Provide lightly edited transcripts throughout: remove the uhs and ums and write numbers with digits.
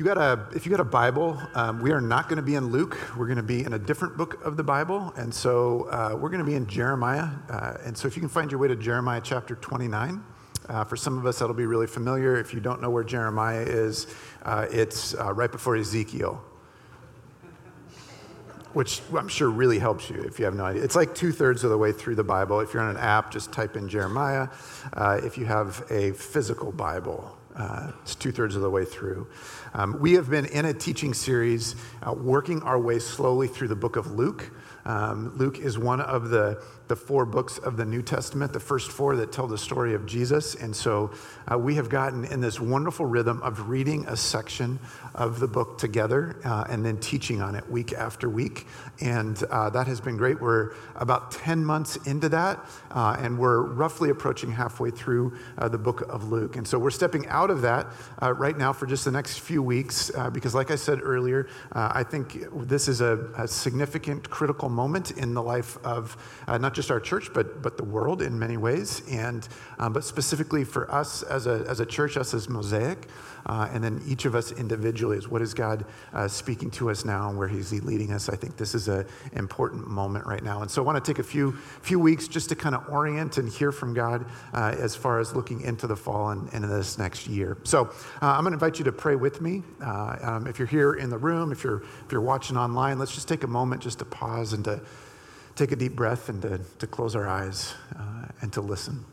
If you got a Bible, we are not going to be in Luke. We're going to be in a different book of the Bible, and so we're going to be in Jeremiah. And so if you can find your way to Jeremiah chapter 29, for some of us that'll be really familiar. If you don't know where Jeremiah is, it's right before Ezekiel, which I'm sure really helps you if you have no idea. It's like 2/3 of the way through the Bible. If you're on an app, just type in Jeremiah. If you have a physical Bible, it's 2/3 of the way through. We have been in a teaching series working our way slowly through the book of Luke. Luke is one of the four books of the New Testament, the first four that tell the story of Jesus. And so we have gotten in this wonderful rhythm of reading a section of the book together and then teaching on it week after week. And that has been great. We're about 10 months into that, and we're roughly approaching halfway through the book of Luke. And so we're stepping out of that right now for just the next few weeks, because like I said earlier, I think this is a significant, critical moment in the life of not just our church, but the world in many ways, and but specifically for us as a church, us as Mosaic, and then each of us individually is what is God speaking to us now and where He's leading us. I think this is an important moment right now, and so I want to take a few weeks just to kind of orient and hear from God as far as looking into the fall and into this next year. So I'm going to invite you to pray with me. If you're here in the room, if you're watching online, let's just take a moment just to pause and to take a deep breath and to close our eyes and to listen.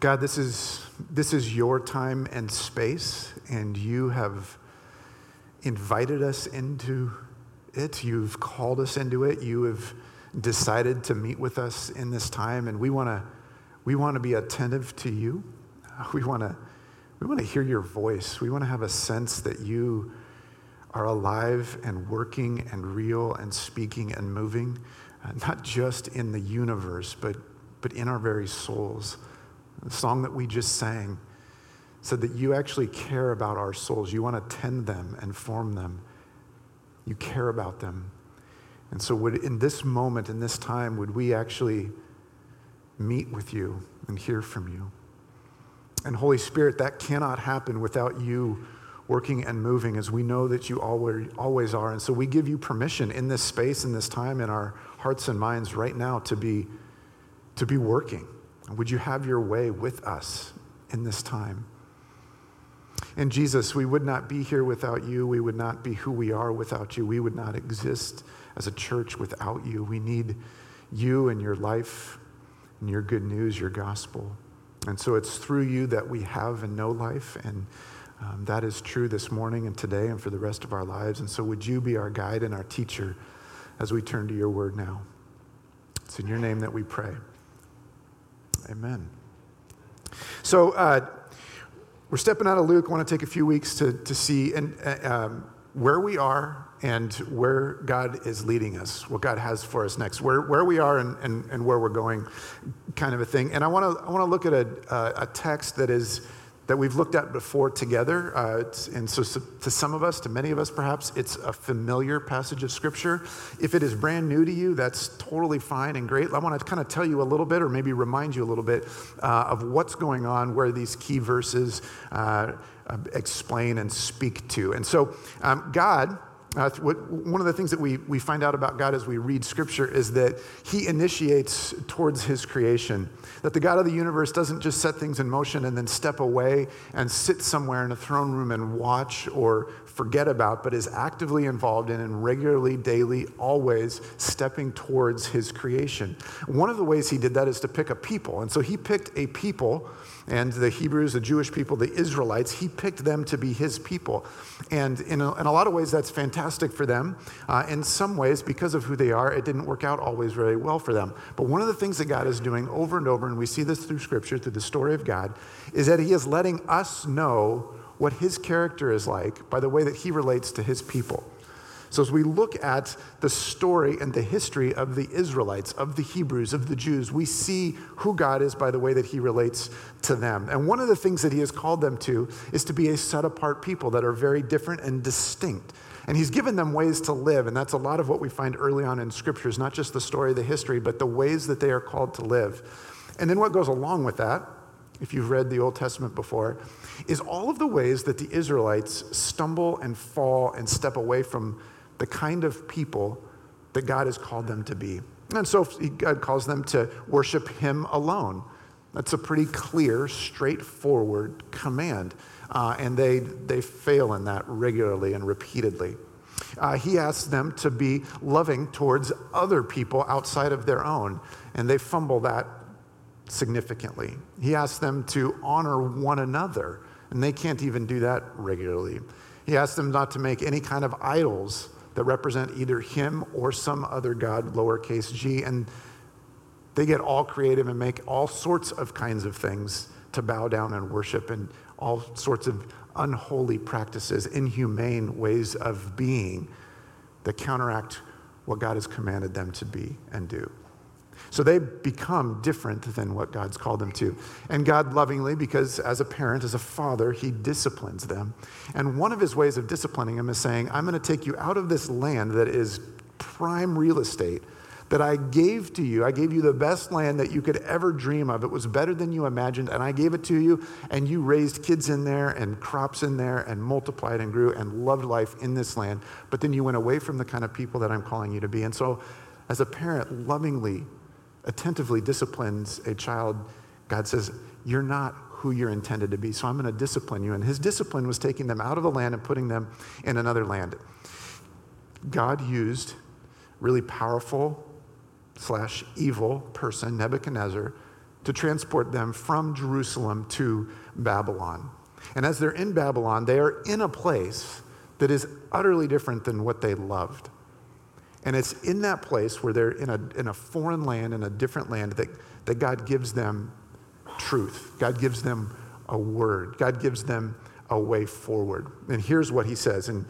God, this is your time and space, and you have invited us into it. You've called us into it. You have decided to meet with us in this time, and we want to be attentive to you. We want to hear your voice. We want to have a sense that you are alive and working and real and speaking and moving, not just in the universe, but in our very souls. The song that we just sang said that you actually care about our souls. You want to tend them and form them. You care about them. And so in this moment, in this time, would we actually meet with you and hear from you? And Holy Spirit, that cannot happen without you working and moving, as we know that you always are. And so we give you permission in this space, in this time, in our hearts and minds right now to be working. Would you have your way with us in this time? And Jesus, we would not be here without you. We would not be who we are without you. We would not exist as a church without you. We need you and your life and your good news, your gospel. And so it's through you that we have and know life, and that is true this morning and today and for the rest of our lives. And so would you be our guide and our teacher as we turn to your word now? It's in your name that we pray. Amen. So we're stepping out of Luke. I want to take a few weeks to see where we are and where God is leading us, what God has for us next, where we are and where we're going, kind of a thing. And I want to look at a text that we've looked at before together. And so to some of us, to many of us perhaps, it's a familiar passage of Scripture. If it is brand new to you, that's totally fine and great. I want to kind of tell you a little bit, or maybe remind you a little bit of what's going on, where these key verses explain and speak to. And so God... one of the things that we find out about God as we read Scripture is that he initiates towards his creation, that the God of the universe doesn't just set things in motion and then step away and sit somewhere in a throne room and watch or forget about, but is actively involved in and regularly, daily, always stepping towards his creation. One of the ways he did that is to pick a people. And so he picked a people, and the Hebrews, the Jewish people, the Israelites, he picked them to be his people. And in a lot of ways, that's fantastic for them. In some ways, because of who they are, it didn't work out always very well for them. But one of the things that God is doing over and over, and we see this through Scripture, through the story of God, is that he is letting us know what his character is like by the way that he relates to his people. So as we look at the story and the history of the Israelites, of the Hebrews, of the Jews, we see who God is by the way that he relates to them. And one of the things that he has called them to is to be a set-apart people that are very different and distinct. And he's given them ways to live, and that's a lot of what we find early on in scriptures, not just the story, the history, but the ways that they are called to live. And then what goes along with that, if you've read the Old Testament before, is all of the ways that the Israelites stumble and fall and step away from the kind of people that God has called them to be. And so God calls them to worship him alone. That's a pretty clear, straightforward command. And they fail in that regularly and repeatedly. He asks them to be loving towards other people outside of their own, and they fumble that significantly. He asks them to honor one another, and they can't even do that regularly. He asks them not to make any kind of idols that represent either him or some other god, lowercase g, and they get all creative and make all sorts of kinds of things to bow down and worship, and all sorts of unholy practices, inhumane ways of being that counteract what God has commanded them to be and do. So they become different than what God's called them to. And God lovingly, because as a parent, as a father, he disciplines them. And one of his ways of disciplining them is saying, I'm going to take you out of this land that is prime real estate that I gave to you. I gave you the best land that you could ever dream of. It was better than you imagined, and I gave it to you, and you raised kids in there and crops in there and multiplied and grew and loved life in this land. But then you went away from the kind of people that I'm calling you to be. And so as a parent lovingly, attentively disciplines a child, God says, you're not who you're intended to be, so I'm going to discipline you. And his discipline was taking them out of the land and putting them in another land. God used really powerful / evil person, Nebuchadnezzar, to transport them from Jerusalem to Babylon. And as they're in Babylon, they are in a place that is utterly different than what they loved. And it's in that place where they're in a foreign land, in a different land, that God gives them truth. God gives them a word. God gives them a way forward. And here's what he says in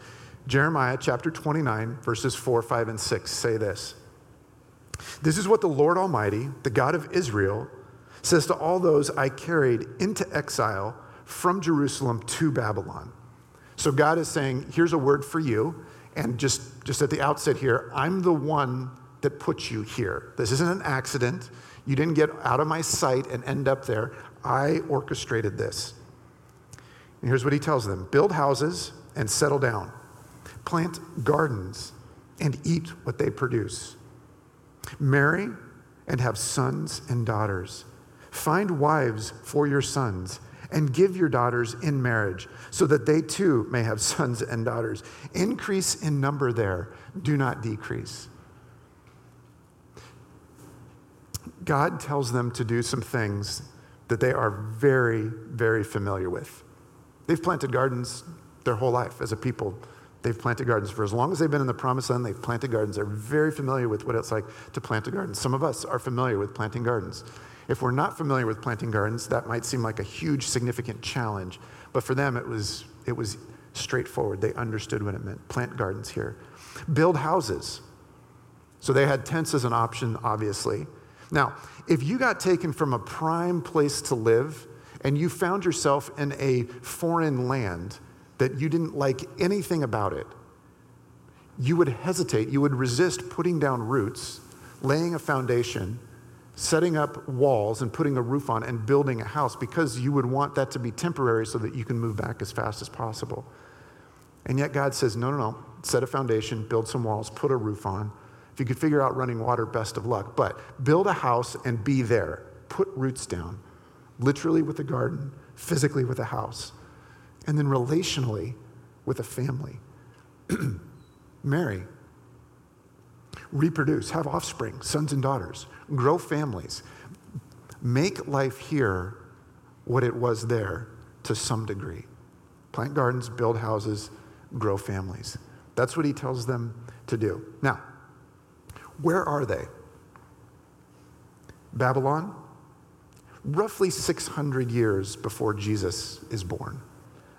Jeremiah chapter 29, verses 4, 5, and 6, say this. This is what the Lord Almighty, the God of Israel, says to all those I carried into exile from Jerusalem to Babylon. So God is saying, here's a word for you. And just at the outset here, I'm the one that put you here. This isn't an accident. You didn't get out of my sight and end up there. I orchestrated this. And here's what he tells them. Build houses and settle down. Plant gardens and eat what they produce. Marry and have sons and daughters. Find wives for your sons and give your daughters in marriage so that they too may have sons and daughters. Increase in number there, do not decrease. God tells them to do some things that they are very, very familiar with. They've planted gardens their whole life as a people. They've planted gardens. For as long as they've been in the promised land, they've planted gardens. They're very familiar with what it's like to plant a garden. Some of us are familiar with planting gardens. If we're not familiar with planting gardens, that might seem like a huge, significant challenge. But for them, it was straightforward. They understood what it meant. Plant gardens here. Build houses. So they had tents as an option, obviously. Now, if you got taken from a prime place to live and you found yourself in a foreign land that you didn't like anything about it, you would hesitate, you would resist putting down roots, laying a foundation, setting up walls and putting a roof on and building a house, because you would want that to be temporary so that you can move back as fast as possible. And yet God says, no, set a foundation, build some walls, put a roof on. If you could figure out running water, best of luck, but build a house and be there. Put roots down, literally with a garden, physically with a house. And then relationally with a family. Marry, reproduce, have offspring, sons and daughters, grow families. Make life here what it was there to some degree. Plant gardens, build houses, grow families. That's what he tells them to do. Now, where are they? Babylon, roughly 600 years before Jesus is born.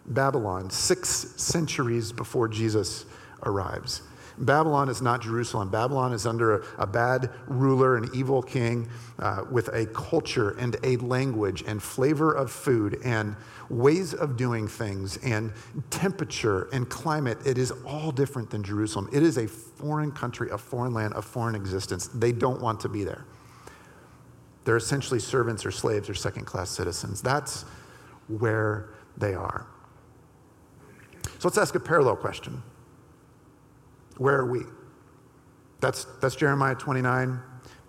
Babylon, 6 centuries before Jesus arrives. Babylon is not Jerusalem. Babylon is under a bad ruler, an evil king, with a culture and a language and flavor of food and ways of doing things and temperature and climate. It is all different than Jerusalem. It is a foreign country, a foreign land, a foreign existence. They don't want to be there. They're essentially servants or slaves or second-class citizens. That's where they are. So let's ask a parallel question. Where are we? That's Jeremiah 29.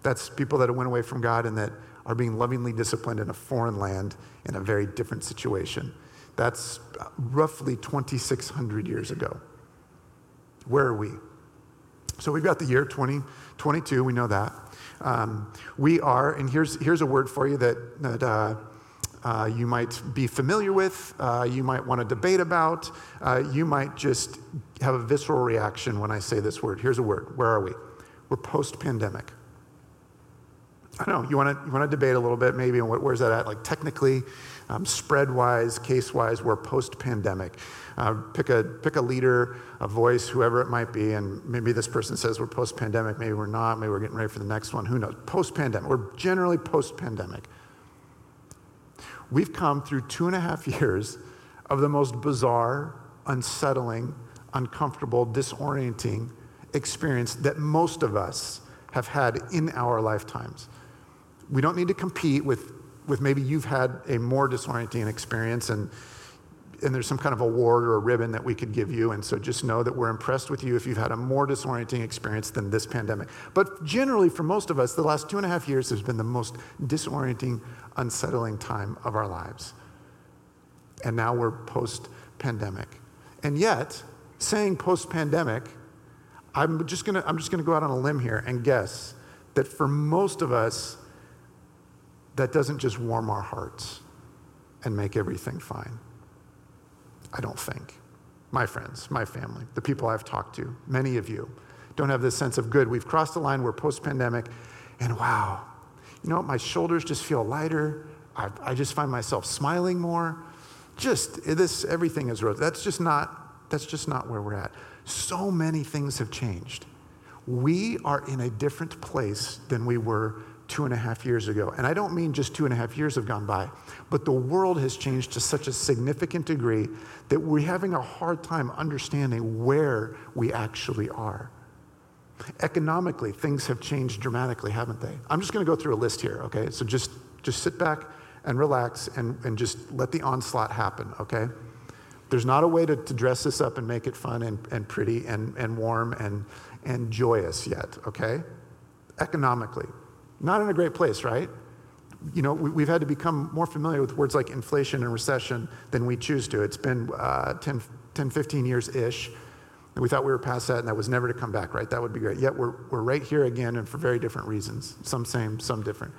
That's people that went away from God and that are being lovingly disciplined in a foreign land in a very different situation. That's roughly 2,600 years ago. Where are we? So we've got the year 2022. We know that. We are, and here's a word for you that you might be familiar with, you might want to debate about, you might just have a visceral reaction when I say this word. Here's a word. Where are we? We're post-pandemic. I don't know. You want to debate a little bit maybe on where's that at? Like technically, spread-wise, case-wise, we're post-pandemic. Pick a leader, a voice, whoever it might be, and maybe this person says we're post-pandemic, maybe we're not, maybe we're getting ready for the next one. Who knows? Post-pandemic. We're generally post-pandemic. We've come through 2.5 years of the most bizarre, unsettling, uncomfortable, disorienting experience that most of us have had in our lifetimes. We don't need to compete with maybe you've had a more disorienting experience and there's some kind of award or a ribbon that we could give you, and so just know that we're impressed with you if you've had a more disorienting experience than this pandemic. But generally, for most of us, the last 2.5 years has been the most disorienting, unsettling time of our lives. And now we're post-pandemic. And yet, saying post-pandemic, I'm just gonna go out on a limb here and guess that for most of us, that doesn't just warm our hearts and make everything fine. I don't think. My friends, my family, the people I've talked to, many of you don't have this sense of good. We've crossed the line, we're post-pandemic, and wow, you know what? My shoulders just feel lighter. I just find myself smiling more. Just this, everything is rosy. That's just not where we're at. So many things have changed. We are in a different place than we were 2.5 years ago. And I don't mean just 2.5 years have gone by, but the world has changed to such a significant degree that we're having a hard time understanding where we actually are. Economically, things have changed dramatically, haven't they? I'm just going to go through a list here, okay? So just sit back and relax and just let the onslaught happen, okay? There's not a way to dress this up and make it fun and pretty and warm and joyous yet, okay? Economically. Not in a great place, right? You know, we've had to become more familiar with words like inflation and recession than we choose to. It's been 10, 15 years-ish. And we thought we were past that, and that was never to come back, right? That would be great. Yet we're right here again, and for very different reasons. Some same, some different.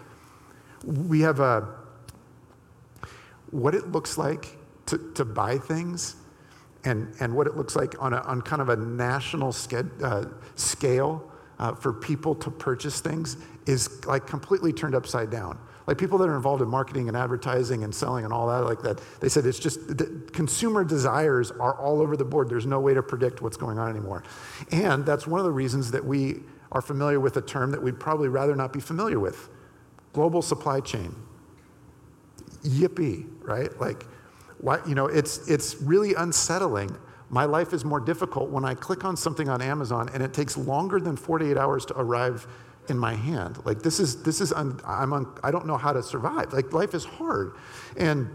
We have what it looks like to buy things and what it looks like on kind of a national scale for people to purchase things is like completely turned upside down. Like people that are involved in marketing and advertising and selling and all that like that, they said it's just consumer desires are all over the board. There's no way to predict what's going on anymore. And that's one of the reasons that we are familiar with a term that we'd probably rather not be familiar with, global supply chain. Yippee, right? Like, why, you know, it's really unsettling. My life is more difficult when I click on something on Amazon and it takes longer than 48 hours to arrive in my hand. Like I don't know how to survive. Like life is hard. And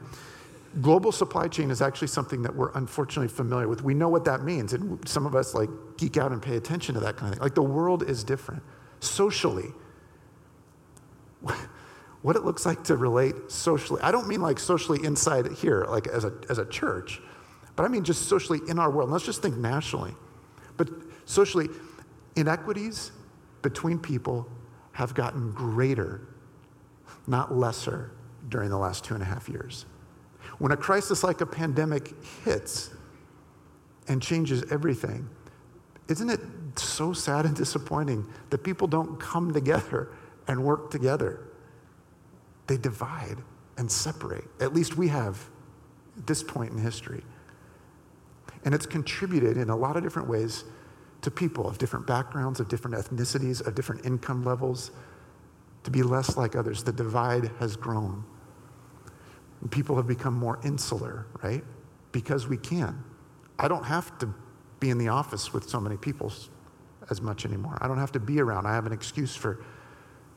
global supply chain is actually something that we're unfortunately familiar with. We know what that means. And some of us like geek out and pay attention to that kind of thing. Like the world is different. Socially, what it looks like to relate socially. I don't mean like socially inside here, like as a church, but I mean just socially in our world. And let's just think nationally. But socially, inequities between people have gotten greater, not lesser, during the last 2.5 years. When a crisis like a pandemic hits and changes everything, isn't it so sad and disappointing that people don't come together and work together? They divide and separate. At least we have at this point in history. And it's contributed in a lot of different ways to people of different backgrounds, of different ethnicities, of different income levels, to be less like others. The divide has grown. And people have become more insular, right? Because we can. I don't have to be in the office with so many people as much anymore. I don't have to be around. I have an excuse for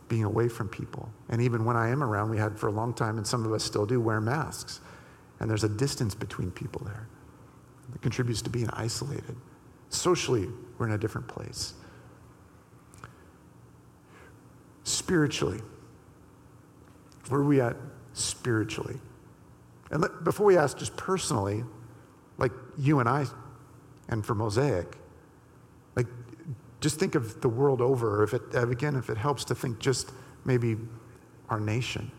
being away from people. And even when I am around, we had for a long time, and some of us still do, wear masks. And there's a distance between people there. It contributes to being isolated. Socially, we're in a different place. Spiritually, where are we at spiritually? And before we ask just personally, like you and I, and for Mosaic, like just think of the world over, if it helps to think just maybe our nation.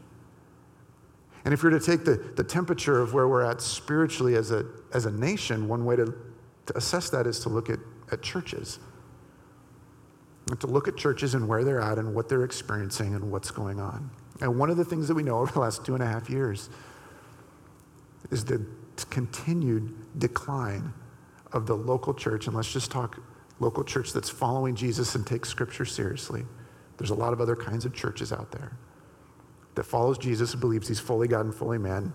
And if you're to take the temperature of where we're at spiritually as a nation, one way to assess that is to look at churches. And to look at churches and where they're at and what they're experiencing and what's going on. And one of the things that we know over the last 2.5 years is the continued decline of the local church. And let's just talk local church that's following Jesus and takes scripture seriously. There's a lot of other kinds of churches out there that follows Jesus and believes he's fully God and fully man,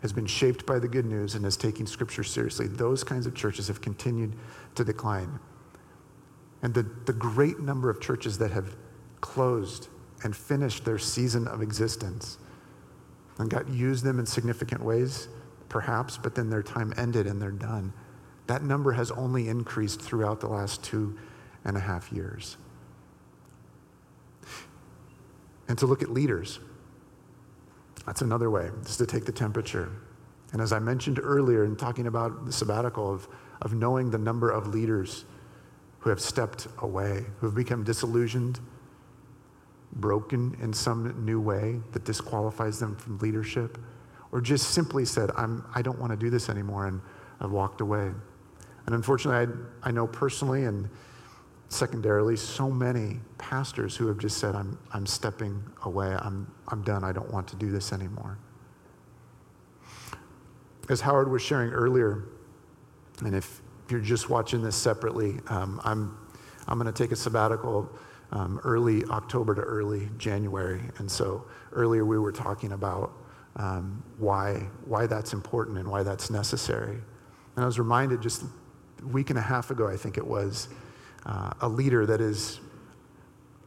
has been shaped by the good news and is taking scripture seriously. Those kinds of churches have continued to decline. And the great number of churches that have closed and finished their season of existence, and God used them in significant ways, perhaps, but then their time ended and they're done. That number has only increased throughout the last 2.5 years. And to look at leaders, that's another way, just to take the temperature. And as I mentioned earlier in talking about the sabbatical of knowing the number of leaders who have stepped away, who have become disillusioned, broken in some new way that disqualifies them from leadership, or just simply said, I don't want to do this anymore, and I've walked away. And unfortunately, I know personally and secondarily so many pastors who have just said, I'm stepping away, I'm done, I don't want to do this anymore. As Howard was sharing earlier, and if you're just watching this separately, I'm going to take a sabbatical early October to early January, and so earlier we were talking about why that's important and why that's necessary. And I was reminded just a week and a half ago, I think it was, a leader that is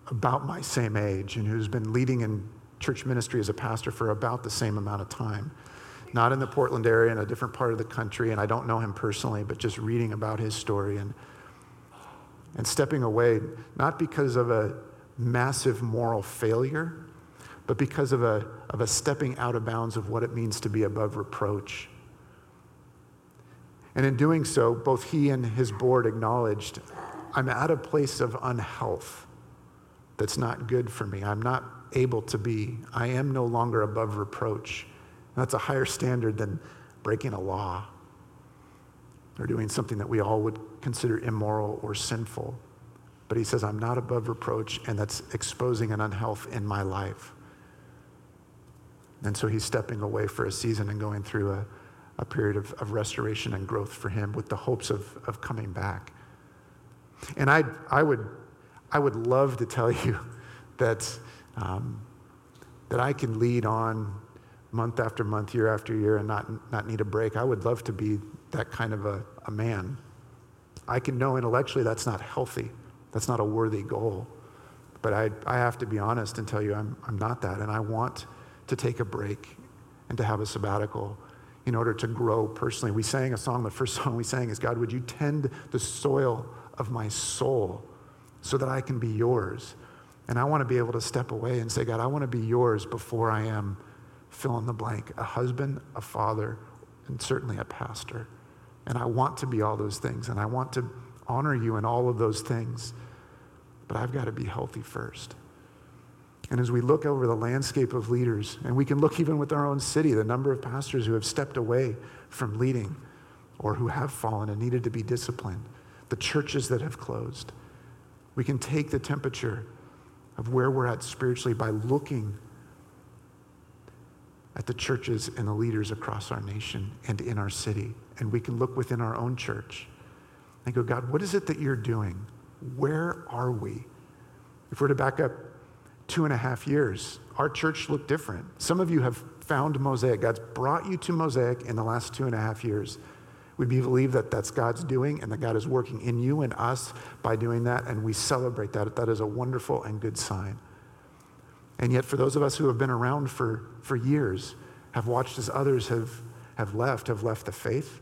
about my same age and who's been leading in church ministry as a pastor for about the same amount of time. Not in the Portland area, in a different part of the country, and I don't know him personally, but just reading about his story and stepping away, not because of a massive moral failure, but because of a stepping out of bounds of what it means to be above reproach. And in doing so, both he and his board acknowledged, I'm at a place of unhealth that's not good for me. I'm not able to be. I am no longer above reproach. And that's a higher standard than breaking a law or doing something that we all would consider immoral or sinful. But he says, I'm not above reproach, and that's exposing an unhealth in my life. And so he's stepping away for a season and going through a period of restoration and growth for him with the hopes of coming back. And I would love to tell you that I can lead on month after month, year after year, and not need a break. I would love to be that kind of a man. I can know intellectually that's not healthy. That's not a worthy goal. But I have to be honest and tell you I'm not that, and I want to take a break and to have a sabbatical in order to grow personally. We sang a song, the first song we sang is, God, would you tend the soil of my soul so that I can be yours? And I want to be able to step away and say, God, I want to be yours before I am fill in the blank, a husband, a father, and certainly a pastor. And I want to be all those things, and I want to honor you in all of those things, but I've got to be healthy first. And as we look over the landscape of leaders, and we can look even with our own city, the number of pastors who have stepped away from leading or who have fallen and needed to be disciplined, the churches that have closed, we can take the temperature of where we're at spiritually by looking at the churches and the leaders across our nation and in our city. And we can look within our own church I go, God, what is it that you're doing? Where are we? If we're to back up 2.5 years, our church looked different. Some of you have found Mosaic. God's brought you to Mosaic in the last 2.5 years. We believe that that's God's doing and that God is working in you and us by doing that, and we celebrate that. That is a wonderful and good sign. And yet for those of us who have been around for years, have watched as others have left the faith,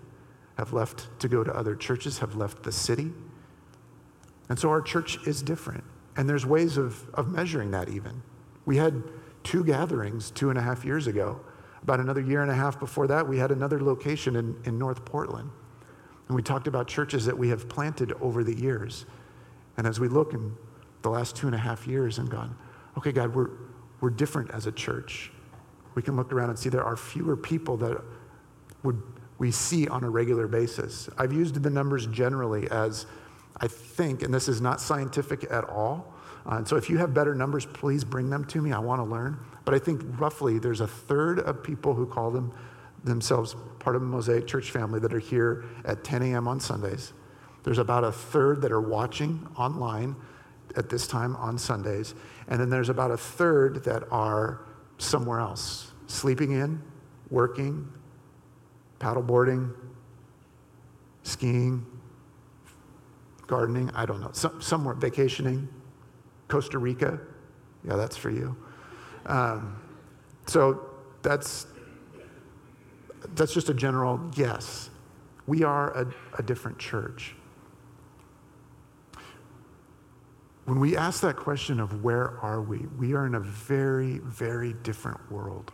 have left to go to other churches, have left the city. And so our church is different. And there's ways of measuring that even. We had 2 gatherings 2.5 years ago. About another 1.5 years before that, we had another location in North Portland. And we talked about churches that we have planted over the years. And as we look in the last 2.5 years and gone, okay, God, we're different as a church. We can look around and see there are fewer people that we see on a regular basis. I've used the numbers generally as, I think, and this is not scientific at all, and so if you have better numbers, please bring them to me. I want to learn. But I think roughly there's 1/3 of people who call themselves part of the Mosaic Church family that are here at 10 a.m. on Sundays. There's about 1/3 that are watching online at this time on Sundays. And then there's about 1/3 that are somewhere else, sleeping in, working, paddleboarding, skiing, gardening, I don't know, somewhere, vacationing, Costa Rica. Yeah, that's for you. So that's just a general guess. We are a different church. When we ask that question of where are we are in a very, very different world,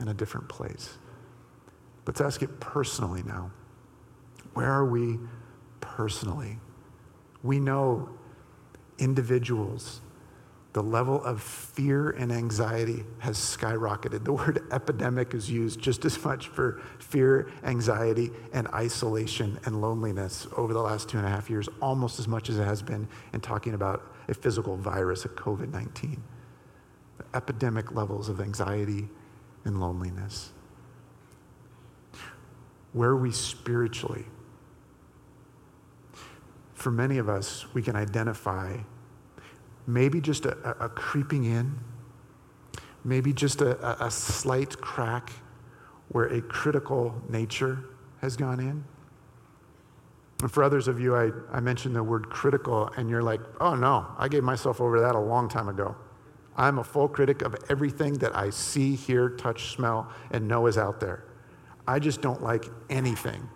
in a different place. Let's ask it personally now. Where are we personally? We know individuals, the level of fear and anxiety has skyrocketed. The word epidemic is used just as much for fear, anxiety, and isolation and loneliness over the last 2.5 years, almost as much as it has been in talking about a physical virus, a COVID-19. The epidemic levels of anxiety and loneliness. Where are we spiritually? For many of us, we can identify maybe just a creeping in, maybe just a slight crack where a critical nature has gone in. And for others of you, I mentioned the word critical, and you're like, oh no, I gave myself over to that a long time ago. I'm a full critic of everything that I see, hear, touch, smell, and know is out there. I just don't like anything,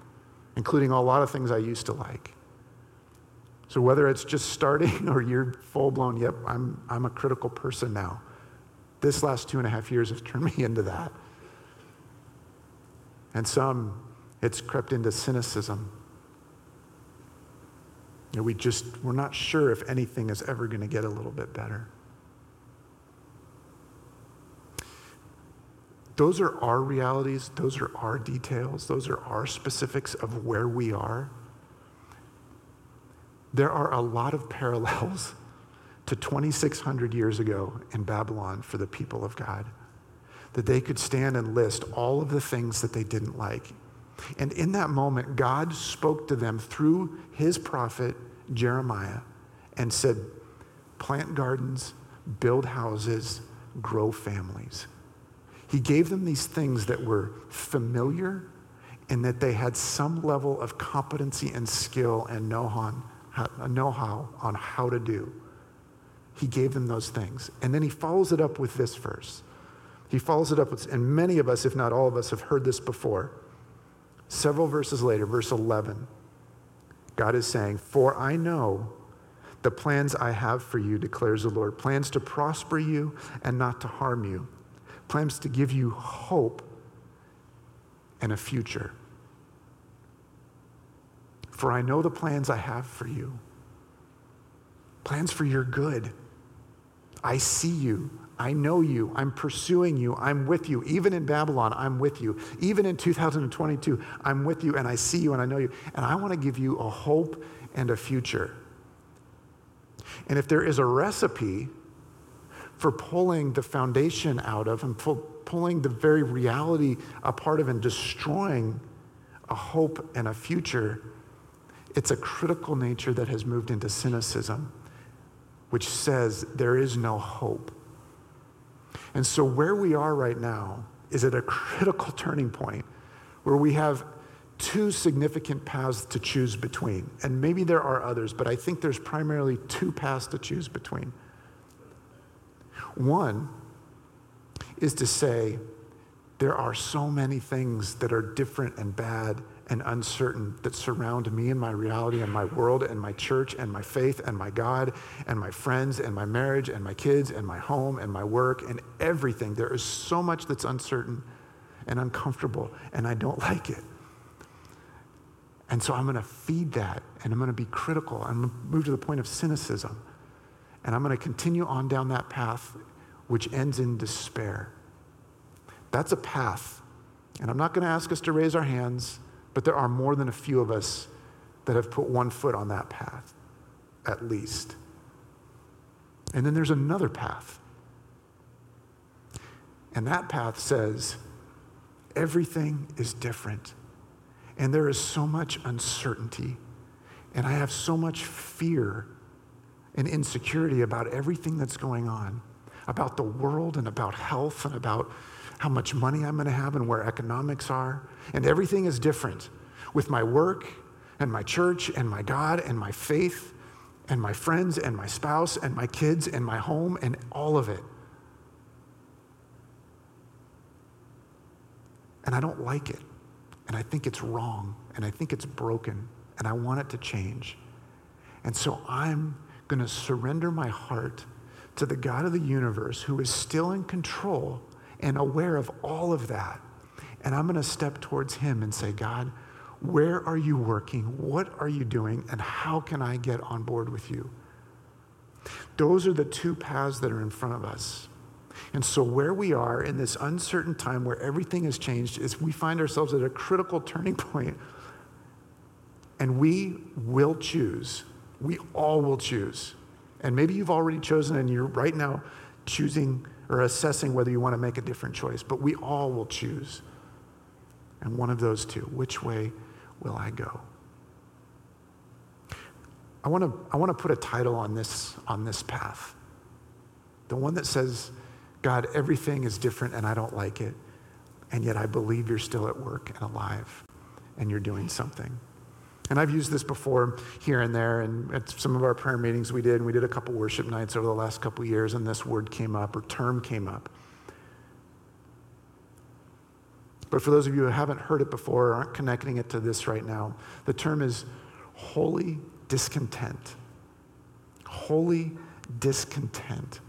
including a lot of things I used to like. So whether it's just starting or you're full-blown, yep, I'm a critical person now. This last 2.5 years has turned me into that. And some, it's crept into cynicism. You know, we're not sure if anything is ever going to get a little bit better. Those are our realities. Those are our details. Those are our specifics of where we are. There are a lot of parallels to 2,600 years ago in Babylon for the people of God, that they could stand and list all of the things that they didn't like. And in that moment, God spoke to them through his prophet, Jeremiah, and said, plant gardens, build houses, grow families. He gave them these things that were familiar and that they had some level of competency and skill and know-how on how to do. He gave them those things. And then he follows it up with this verse. He follows it up with, and many of us, if not all of us, have heard this before. Several verses later, verse 11, God is saying, for I know the plans I have for you, declares the Lord, plans to prosper you and not to harm you, plans to give you hope and a future. For I know the plans I have for you, plans for your good. I see you. I know you. I'm pursuing you. I'm with you. Even in Babylon, I'm with you. Even in 2022, I'm with you, and I see you, and I know you. And I want to give you a hope and a future. And if there is a recipe for pulling the foundation out of and pulling the very reality apart of and destroying a hope and a future, It's a critical nature that has moved into cynicism, which says there is no hope. And so where we are right now is at a critical turning point where we have two significant paths to choose between. And maybe there are others, but I think there's primarily two paths to choose between. One is to say, there are so many things that are different and bad and uncertain that surround me and my reality and my world and my church and my faith and my God and my friends and my marriage and my kids and my home and my work and everything. There is so much that's uncertain and uncomfortable, and I don't like it. And so I'm going to feed that, and I'm going to be critical. I'm going to move to the point of cynicism, and I'm going to continue on down that path, which ends in despair. That's a path, and I'm not going to ask us to raise our hands, but there are more than a few of us that have put one foot on that path, at least. And then there's another path, and that path says everything is different, and there is so much uncertainty, and I have so much fear and insecurity about everything that's going on, about the world and about health and about how much money I'm going to have and where economics are. And everything is different with my work and my church and my God and my faith and my friends and my spouse and my kids and my home and all of it. And I don't like it. And I think it's wrong. And I think it's broken. And I want it to change. And so I'm going to surrender my heart to the God of the universe, who is still in control and aware of all of that. And I'm going to step towards him and say, God, where are you working? What are you doing? And how can I get on board with you? Those are the two paths that are in front of us. And so where we are in this uncertain time where everything has changed is we find ourselves at a critical turning point. And we will choose. We all will choose. And maybe you've already chosen and you're right now choosing or assessing whether you want to make a different choice, but we all will choose. And one of those two, which way will I go? I want to put a title on this path. The one that says, God, everything is different and I don't like it, and yet I believe you're still at work and alive and you're doing something. And I've used this before here and there, and at some of our prayer meetings we did a couple worship nights over the last couple years, and this word came up, or term came up. But for those of you who haven't heard it before or aren't connecting it to this right now, the term is holy discontent. Holy discontent.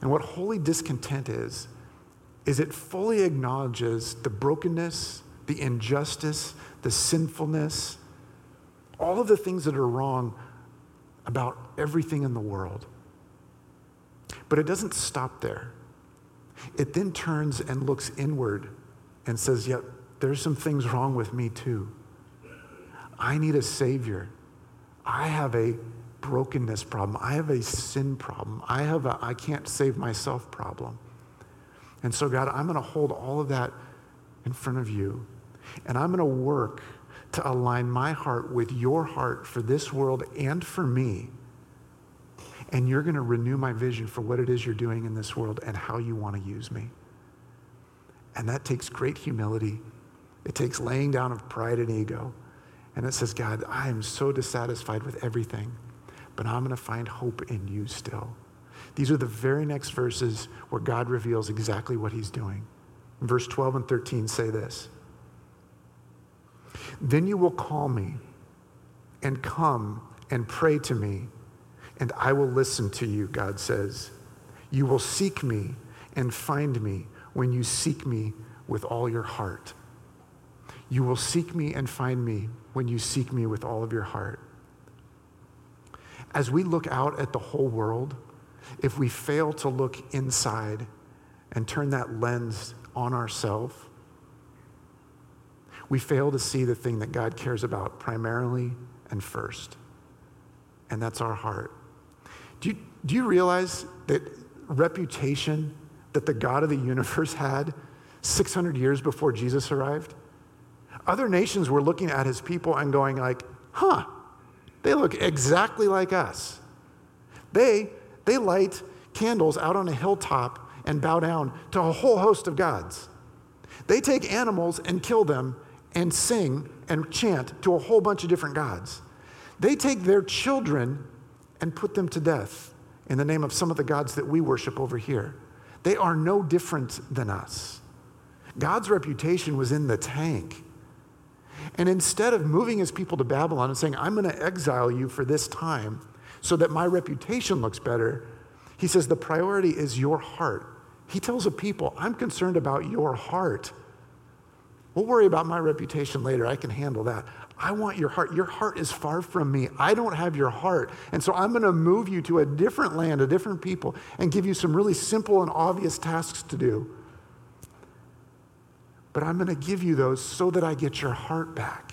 And what holy discontent is it fully acknowledges the brokenness, the injustice, the sinfulness, all of the things that are wrong about everything in the world. But it doesn't stop there. It then turns and looks inward and says, yep, there's some things wrong with me too. I need a savior. I have a brokenness problem. I have a sin problem. I have a I can't save myself problem. And so God, I'm going to hold all of that in front of you. And I'm going to work to align my heart with your heart for this world and for me. And you're going to renew my vision for what it is you're doing in this world and how you want to use me. And that takes great humility. It takes laying down of pride and ego. And it says, God, I am so dissatisfied with everything, but I'm going to find hope in you still. These are the very next verses where God reveals exactly what he's doing. Verse 12 and 13 say this. Then you will call me and come and pray to me, and I will listen to you, God says. You will seek me and find me when you seek me with all your heart. You will seek me and find me when you seek me with all of your heart. As we look out at the whole world, if we fail to look inside and turn that lens on ourselves, we fail to see the thing that God cares about primarily and first, and that's our heart. Do you realize that reputation that the God of the universe had 600 years before Jesus arrived? Other nations were looking at his people and going like, they look exactly like us. They light candles out on a hilltop and bow down to a whole host of gods. They take animals and kill them and sing and chant to a whole bunch of different gods. They take their children and put them to death in the name of some of the gods that we worship over here. They are no different than us. God's reputation was in the tank. And instead of moving his people to Babylon and saying, I'm going to exile you for this time so that my reputation looks better, he says the priority is your heart. He tells the people, I'm concerned about your heart. We'll worry about my reputation later. I can handle that. I want your heart. Your heart is far from me. I don't have your heart. And so I'm going to move you to a different land, a different people, and give you some really simple and obvious tasks to do. But I'm going to give you those so that I get your heart back.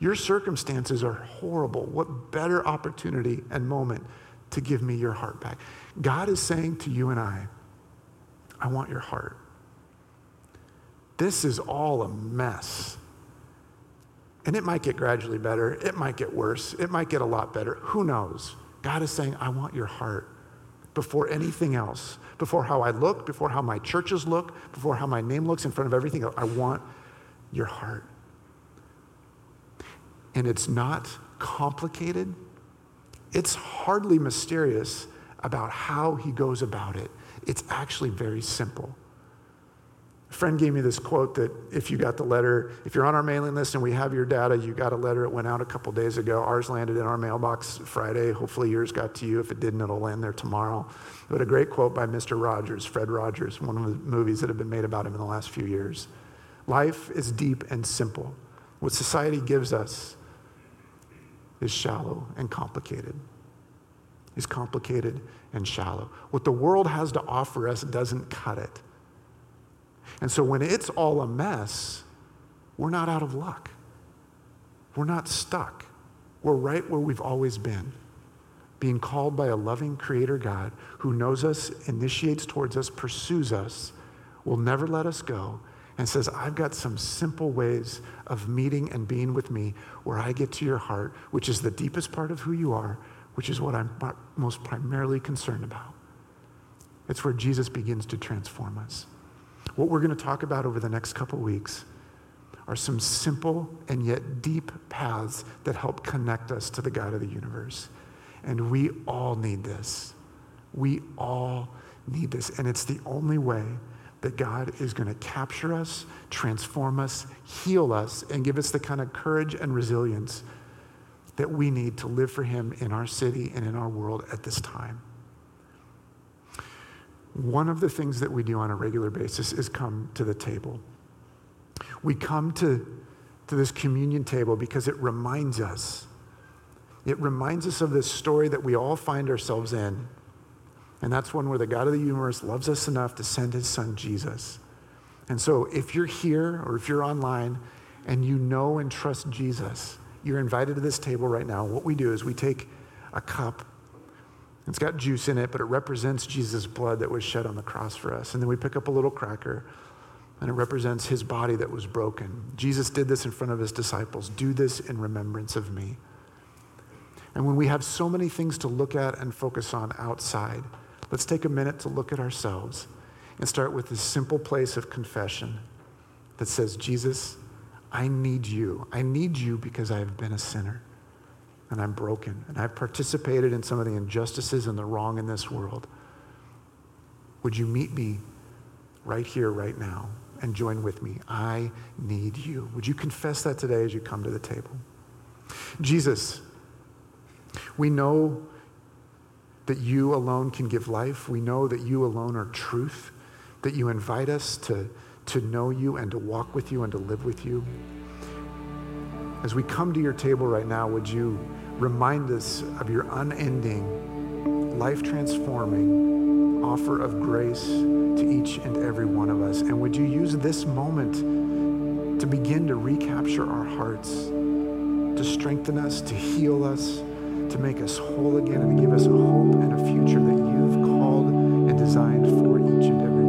Your circumstances are horrible. What better opportunity and moment to give me your heart back? God is saying to you and I want your heart. This is all a mess. And it might get gradually better. It might get worse. It might get a lot better. Who knows? God is saying, I want your heart before anything else, before how I look, before how my churches look, before how my name looks in front of everything else. I want your heart. And it's not complicated. It's hardly mysterious about how he goes about it. It's actually very simple. A friend gave me this quote that if you got the letter, if you're on our mailing list and we have your data, you got a letter, it went out a couple days ago. Ours landed in our mailbox Friday. Hopefully yours got to you. If it didn't, it'll land there tomorrow. But a great quote by Mr. Rogers, Fred Rogers, one of the movies that have been made about him in the last few years. Life is deep and simple. What society gives us is shallow and complicated. Is complicated and shallow. What the world has to offer us doesn't cut it. And so when it's all a mess, we're not out of luck. We're not stuck. We're right where we've always been, being called by a loving creator God who knows us, initiates towards us, pursues us, will never let us go, and says, I've got some simple ways of meeting and being with me where I get to your heart, which is the deepest part of who you are, which is what I'm most primarily concerned about. It's where Jesus begins to transform us. What we're going to talk about over the next couple weeks are some simple and yet deep paths that help connect us to the God of the universe. And we all need this. We all need this. And it's the only way that God is going to capture us, transform us, heal us, and give us the kind of courage and resilience that we need to live for him in our city and in our world at this time. One of the things that we do on a regular basis is come to the table. We come to this communion table because it reminds us. It reminds us of this story that we all find ourselves in. And that's one where the God of the universe loves us enough to send his son, Jesus. And so if you're here or if you're online and you know and trust Jesus, you're invited to this table right now. What we do is we take a cup. It's got juice in it, but it represents Jesus' blood that was shed on the cross for us. And then we pick up a little cracker, and it represents his body that was broken. Jesus did this in front of his disciples. Do this in remembrance of me. And when we have so many things to look at and focus on outside, let's take a minute to look at ourselves and start with this simple place of confession that says, Jesus, I need you. I need you because I have been a sinner. And I'm broken, and I've participated in some of the injustices and the wrong in this world. Would you meet me right here, right now, and join with me? I need you. Would you confess that today as you come to the table? Jesus, we know that you alone can give life. We know that you alone are truth, that you invite us to know you and to walk with you and to live with you. As we come to your table right now, would you remind us of your unending, life-transforming offer of grace to each and every one of us? And would you use this moment to begin to recapture our hearts, to strengthen us, to heal us, to make us whole again, and to give us a hope and a future that you've called and designed for each and every